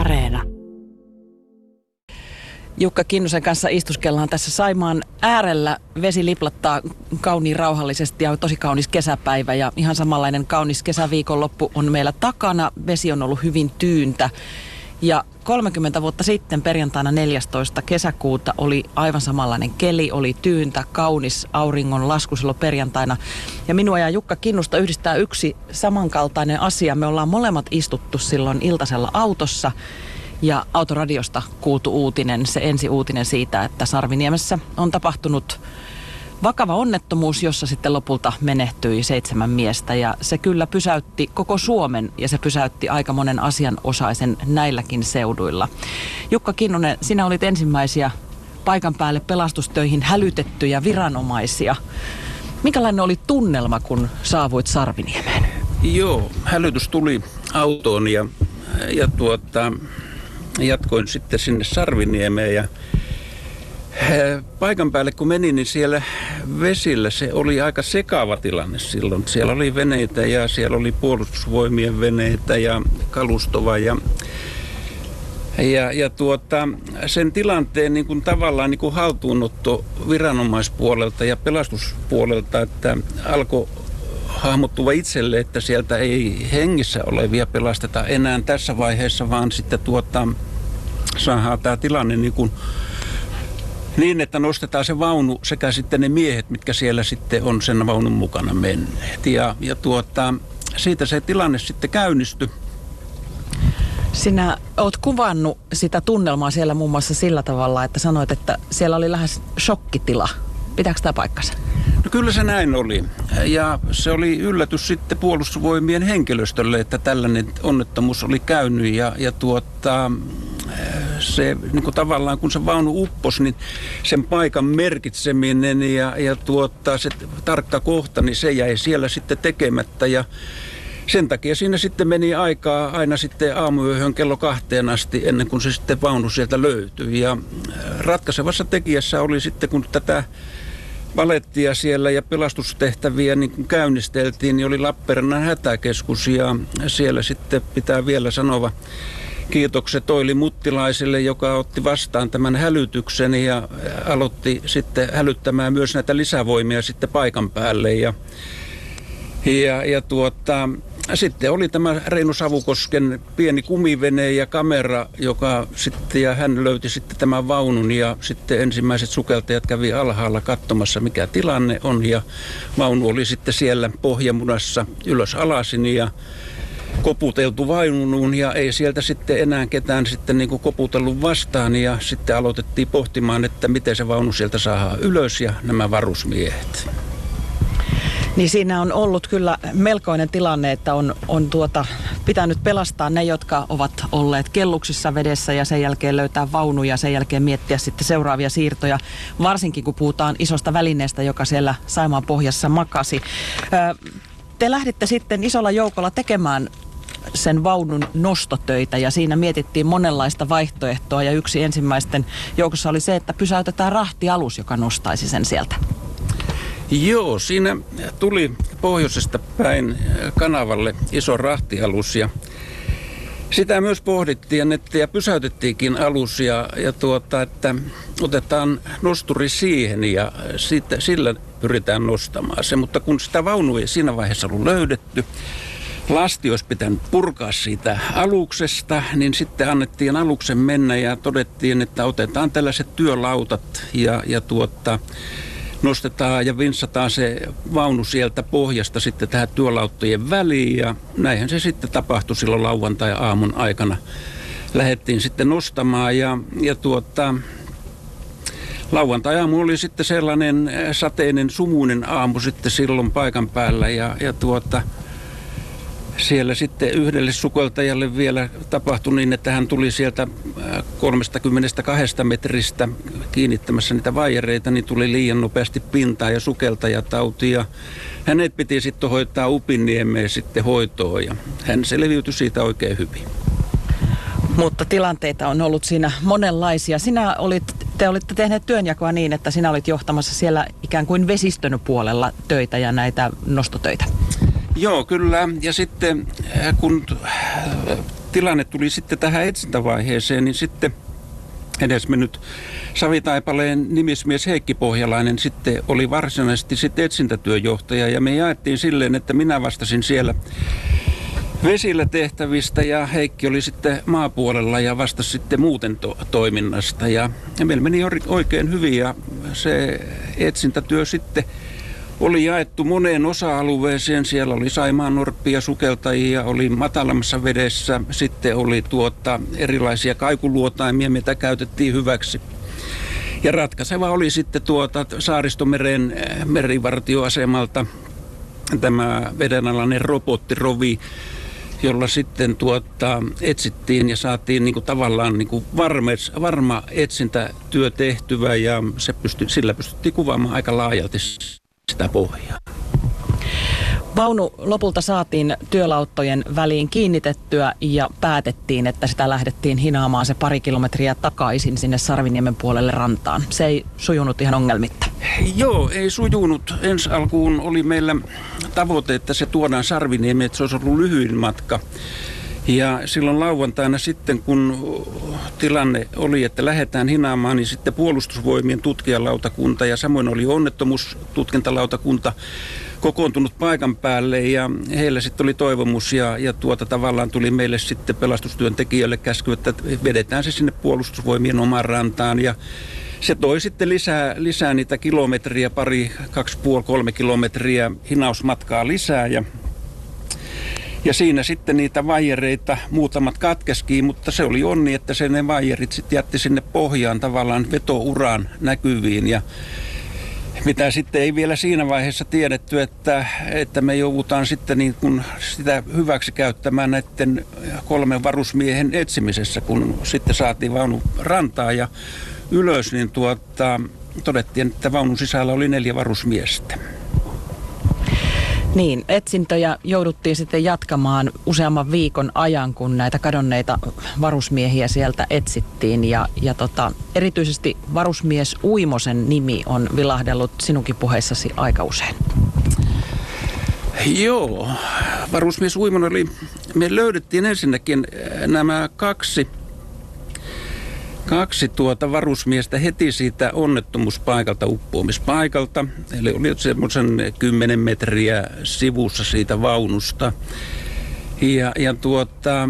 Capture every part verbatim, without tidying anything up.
Areena. Jukka Kinnusen kanssa istuskellaan tässä Saimaan äärellä. Vesi liplattaa kauniin rauhallisesti ja on tosi kaunis kesäpäivä ja ihan samanlainen kaunis kesäviikonloppu on meillä takana. Vesi on ollut hyvin tyyntä ja kolmekymmentä vuotta sitten perjantaina neljästoista kesäkuuta oli aivan samanlainen keli, oli tyyntä, kaunis auringon lasku silloin perjantaina. Ja minua ja Jukka Kinnusta yhdistää yksi samankaltainen asia. Me ollaan molemmat istuttu silloin iltasella autossa. Ja autoradiosta kuultu uutinen, se ensi uutinen siitä, että Sarviniemessä on tapahtunut vakava onnettomuus, jossa sitten lopulta menehtyi seitsemän miestä. Ja se kyllä pysäytti koko Suomen ja se pysäytti aika monen asianosaisen näilläkin seuduilla. Jukka Kinnunen, sinä olit ensimmäisiä paikan päälle pelastustöihin hälytettyjä viranomaisia. Minkälainen oli tunnelma, kun saavuit Sarviniemeen? Joo, hälytys tuli autoon ja, ja tuota... jatkoin sitten sinne Sarviniemeen ja paikan päälle kun menin, niin siellä vesillä se oli aika sekava tilanne silloin. Siellä oli veneitä ja siellä oli puolustusvoimien veneitä ja kalustova ja, ja, ja tuota, sen tilanteen niin kuin tavallaan niin kuin haltuunotto viranomaispuolelta ja pelastuspuolelta, että alkoi hahmottuva itselle, että sieltä ei hengissä olevia pelasteta enää tässä vaiheessa, vaan sitten tuota, saadaan tämä tilanne niin, kuin, niin, että nostetaan se vaunu sekä sitten ne miehet, mitkä siellä sitten on sen vaunun mukana menneet. Ja, ja tuota, siitä se tilanne sitten käynnistyi. Sinä olet kuvannut sitä tunnelmaa siellä muun muassa sillä tavalla, että sanoit, että siellä oli lähes shokkitila. Pitääkö tämä paikkansa? No kyllä se näin oli. Ja se oli yllätys sitten puolustusvoimien henkilöstölle, että tällainen onnettomuus oli käynyt. Ja, ja tuota, se niin kuin tavallaan kun se vaunu upposi, niin sen paikan merkitseminen ja, ja tuota, se tarkka kohta, niin se jäi siellä sitten tekemättä. Ja sen takia siinä sitten meni aikaa aina sitten aamuyöhön kello kahteen asti ennen kuin se sitten vaunu sieltä löytyi. Ja ratkaisevassa tekijässä oli sitten kun tätä valettia siellä ja pelastustehtäviä niin kun käynnisteltiin, niin oli Lappeenrannan hätäkeskus ja siellä sitten pitää vielä sanoa kiitokset Oili Muttilaiselle, joka otti vastaan tämän hälytyksen ja aloitti sitten hälyttämään myös näitä lisävoimia sitten paikan päälle. Ja, ja, ja tuota, sitten oli tämä Reino Savukosken pieni kumivene ja kamera, joka sitten, ja hän löyti sitten tämän vaunun ja sitten ensimmäiset sukeltajat kävi alhaalla katsomassa, mikä tilanne on, ja vaunu oli sitten siellä pohjamunassa ylös alasin ja koputeltu vaunuun ja ei sieltä sitten enää ketään sitten niin kuin koputellut vastaan ja sitten aloitettiin pohtimaan, että miten se vaunu sieltä saadaan ylös ja nämä varusmiehet. Niin siinä on ollut kyllä melkoinen tilanne, että on, on tuota, pitänyt pelastaa ne, jotka ovat olleet kelluksissa vedessä ja sen jälkeen löytää vaunuja ja sen jälkeen miettiä sitten seuraavia siirtoja, varsinkin kun puhutaan isosta välineestä, joka siellä Saimaan pohjassa makasi. Te lähditte sitten isolla joukolla tekemään sen vaunun nostotöitä ja siinä mietittiin monenlaista vaihtoehtoa ja yksi ensimmäisten joukossa oli se, että pysäytetään rahtialus, joka nostaisi sen sieltä. Joo, siinä tuli pohjoisesta päin kanavalle iso rahtialus ja sitä myös pohdittiin että ja pysäytettiinkin alus ja, ja tuota, että otetaan nosturi siihen ja siitä, sillä pyritään nostamaan se, mutta kun sitä vaunua ei siinä vaiheessa ollut löydetty, lasti olisi pitänyt purkaa siitä aluksesta, niin sitten annettiin aluksen mennä ja todettiin, että otetaan tällaiset työlautat ja, ja tuottaa nostetaan ja vintsataan se vaunu sieltä pohjasta sitten tähän työlauttojen väliin ja näinhän se sitten tapahtui silloin lauantai-aamun aikana. Lähdettiin sitten nostamaan ja, ja tuota, lauantai-aamu oli sitten sellainen sateinen sumuinen aamu sitten silloin paikan päällä ja, ja tuota, siellä sitten yhdelle sukeltajalle vielä tapahtui niin, että hän tuli sieltä kolmekymmentäkaksi metristä kiinnittämässä niitä vaijereita, niin tuli liian nopeasti pintaan ja sukeltajatauti. Ja hänet piti sitten hoitaa Upinniemeen sitten hoitoon ja hän selviytyi siitä oikein hyvin. Mutta tilanteita on ollut siinä monenlaisia. Sinä olit, te olitte tehneet työnjakoa niin, että sinä olit johtamassa siellä ikään kuin vesistön puolella töitä ja näitä nostotöitä. Joo, kyllä. Ja sitten kun tilanne tuli sitten tähän etsintävaiheeseen, niin sitten edesmennyt Savitaipaleen nimismies Heikki Pohjalainen sitten oli varsinaisesti sitten etsintätyöjohtaja, ja me jaettiin silleen, että minä vastasin siellä vesillä tehtävistä ja Heikki oli sitten maapuolella ja vastasi sitten muuten to- toiminnasta. Ja, ja meillä meni oikein hyvin ja se etsintätyö sitten oli jaettu moneen osa-alueeseen. Siellä oli saimaannorppia, sukeltajia, oli matalammassa vedessä, sitten oli tuota, erilaisia kaikuluotaimia, mitä käytettiin hyväksi. Ja ratkaiseva oli sitten tuota, Saaristomeren merivartioasemalta tämä vedenalainen robottirovi, jolla sitten tuota, etsittiin ja saatiin niin kuin, tavallaan niin kuin varmes, varma etsintätyö tehtyvä ja se pysty, sillä pystyttiin kuvaamaan aika laajalti sitä pohjaa. Vaunu lopulta saatiin työlauttojen väliin kiinnitettyä ja päätettiin, että sitä lähdettiin hinaamaan se pari kilometriä takaisin sinne Sarviniemen puolelle rantaan. Se ei sujunut ihan ongelmitta. Joo, ei sujunut. Ensi alkuun oli meillä tavoite, että se tuodaan Sarviniemeen, että se olisi ollut lyhyin matka. Ja silloin lauantaina sitten, kun tilanne oli, että lähdetään hinaamaan, niin sitten puolustusvoimien tutkijalautakunta ja samoin oli onnettomuustutkintalautakunta kokoontunut paikan päälle ja heillä sitten oli toivomus ja, ja tuota tavallaan tuli meille sitten pelastustyöntekijöille käsky, että vedetään se sinne puolustusvoimien omaan rantaan ja se toi sitten lisää, lisää niitä kilometriä, pari, kaksi, puoli, kolme kilometriä hinausmatkaa lisää ja Ja siinä sitten niitä vaijereita muutamat katkeskiin, mutta se oli onni, että se ne vaijerit sitten jätti sinne pohjaan tavallaan vetouran näkyviin. Ja mitä sitten ei vielä siinä vaiheessa tiedetty, että, että me joudutaan sitten niin kuin sitä hyväksi käyttämään näiden kolmen varusmiehen etsimisessä, kun sitten saatiin vaunu rantaa ja ylös, niin tuota, todettiin, että vaunun sisällä oli neljä varusmiestä. Niin, etsintöjä jouduttiin sitten jatkamaan useamman viikon ajan, kun näitä kadonneita varusmiehiä sieltä etsittiin. Ja, ja tota, erityisesti varusmies Uimosen nimi on vilahdellut sinunkin puheissasi aika usein. Joo, varusmies Uimonen oli, me löydettiin ensinnäkin nämä kaksi. Kaksi tuota varusmiestä heti siitä onnettomuuspaikalta, uppoamispaikalta. Eli oli semmoisen kymmenen metriä sivussa siitä vaunusta. Ja, ja tuota,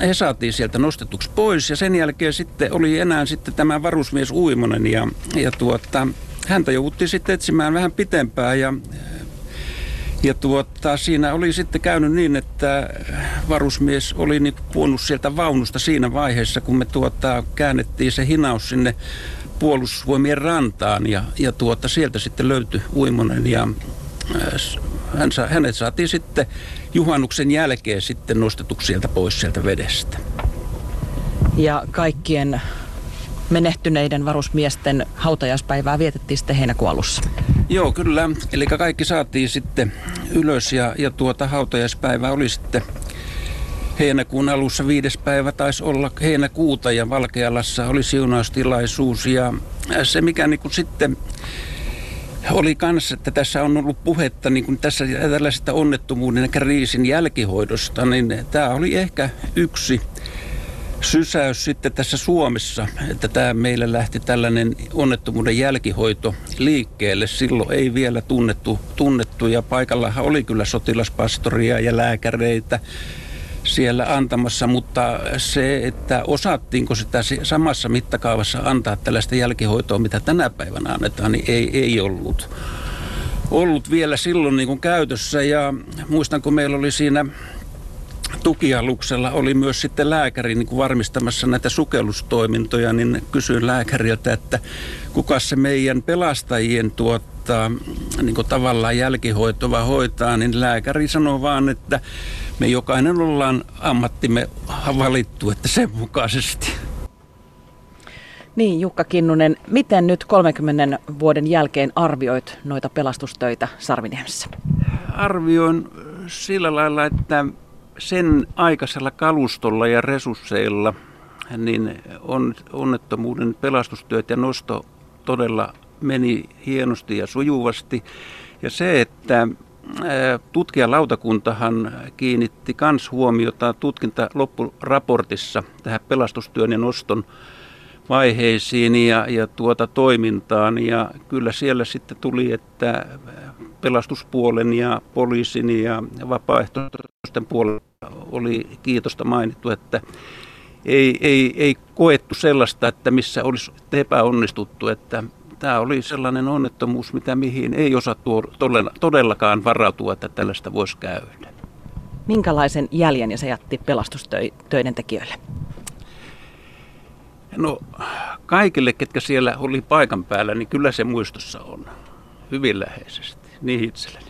he saatiin sieltä nostetuksi pois. Ja sen jälkeen sitten oli enää sitten tämä varusmies Uimonen. Ja, ja tuota, häntä jouduttiin sitten etsimään vähän pitempään. Ja, ja tuota, siinä oli sitten käynyt niin, että varusmies oli niin puonut sieltä vaunusta siinä vaiheessa, kun me tuota, käännettiin se hinaus sinne puolustusvoimien rantaan. Ja, ja tuota, sieltä sitten löytyi Uimonen ja hän sa, hänet saatiin sitten juhannuksen jälkeen sitten nostetuksi sieltä pois sieltä vedestä. Ja kaikkien menehtyneiden varusmiesten hautajaispäivää vietettiin sitten heinäkuun alussa. Joo, kyllä. Eli kaikki saatiin sitten ylös ja, ja tuota hautajaispäivä oli sitten heinäkuun alussa, viides päivä taisi olla heinäkuuta ja Valkealassa oli siunaustilaisuus. Ja se mikä niin kuin sitten oli kanssa, että tässä on ollut puhetta niin kuin tässä tällaisesta onnettomuuden ja kriisin jälkihoidosta, niin tämä oli ehkä yksi sysäys sitten tässä Suomessa, että tämä meillä lähti tällainen onnettomuuden jälkihoito liikkeelle. Silloin ei vielä tunnettu, tunnettu ja paikallahan oli kyllä sotilaspastoria ja lääkäreitä siellä antamassa, mutta se, että osattiinko sitä samassa mittakaavassa antaa tällaista jälkihoitoa, mitä tänä päivänä annetaan, niin ei, ei ollut. Ollut vielä silloin niin kuin käytössä ja muistan, kun meillä oli siinä tukialuksella oli myös sitten lääkäri niin kuin varmistamassa näitä sukellustoimintoja, niin kysyin lääkäriltä, että kuka se meidän pelastajien tuottaa niin kuin tavallaan jälkihoitoa hoitaa, niin lääkäri sanoi vaan, että me jokainen ollaan ammattimme valittu, että sen mukaisesti. Niin, Jukka Kinnunen, miten nyt kolmenkymmenen vuoden jälkeen arvioit noita pelastustöitä Sarviniemessä? Arvioin sillä lailla, että sen aikaisella kalustolla ja resursseilla niin on, onnettomuuden pelastustyöt ja nosto todella meni hienosti ja sujuvasti. Ja se, että tutkijalautakuntahan kiinnitti kans huomiota tutkintaloppuraportissa tähän pelastustyön ja noston vaiheisiin ja, ja tuota toimintaan. Ja kyllä siellä sitten tuli, että pelastuspuolen ja poliisin ja vapaaehtoisten puolella oli kiitosta mainittu, että ei, ei, ei koettu sellaista, että missä olisi epäonnistuttu, että tämä oli sellainen onnettomuus, mitä mihin ei osattu todellakaan varautua, että tällaista voisi käydä. Minkälaisen jäljen se jätti pelastustöiden tekijöille? No kaikille, ketkä siellä oli paikan päällä, niin kyllä se muistossa on hyvin läheisesti, niin itselleni.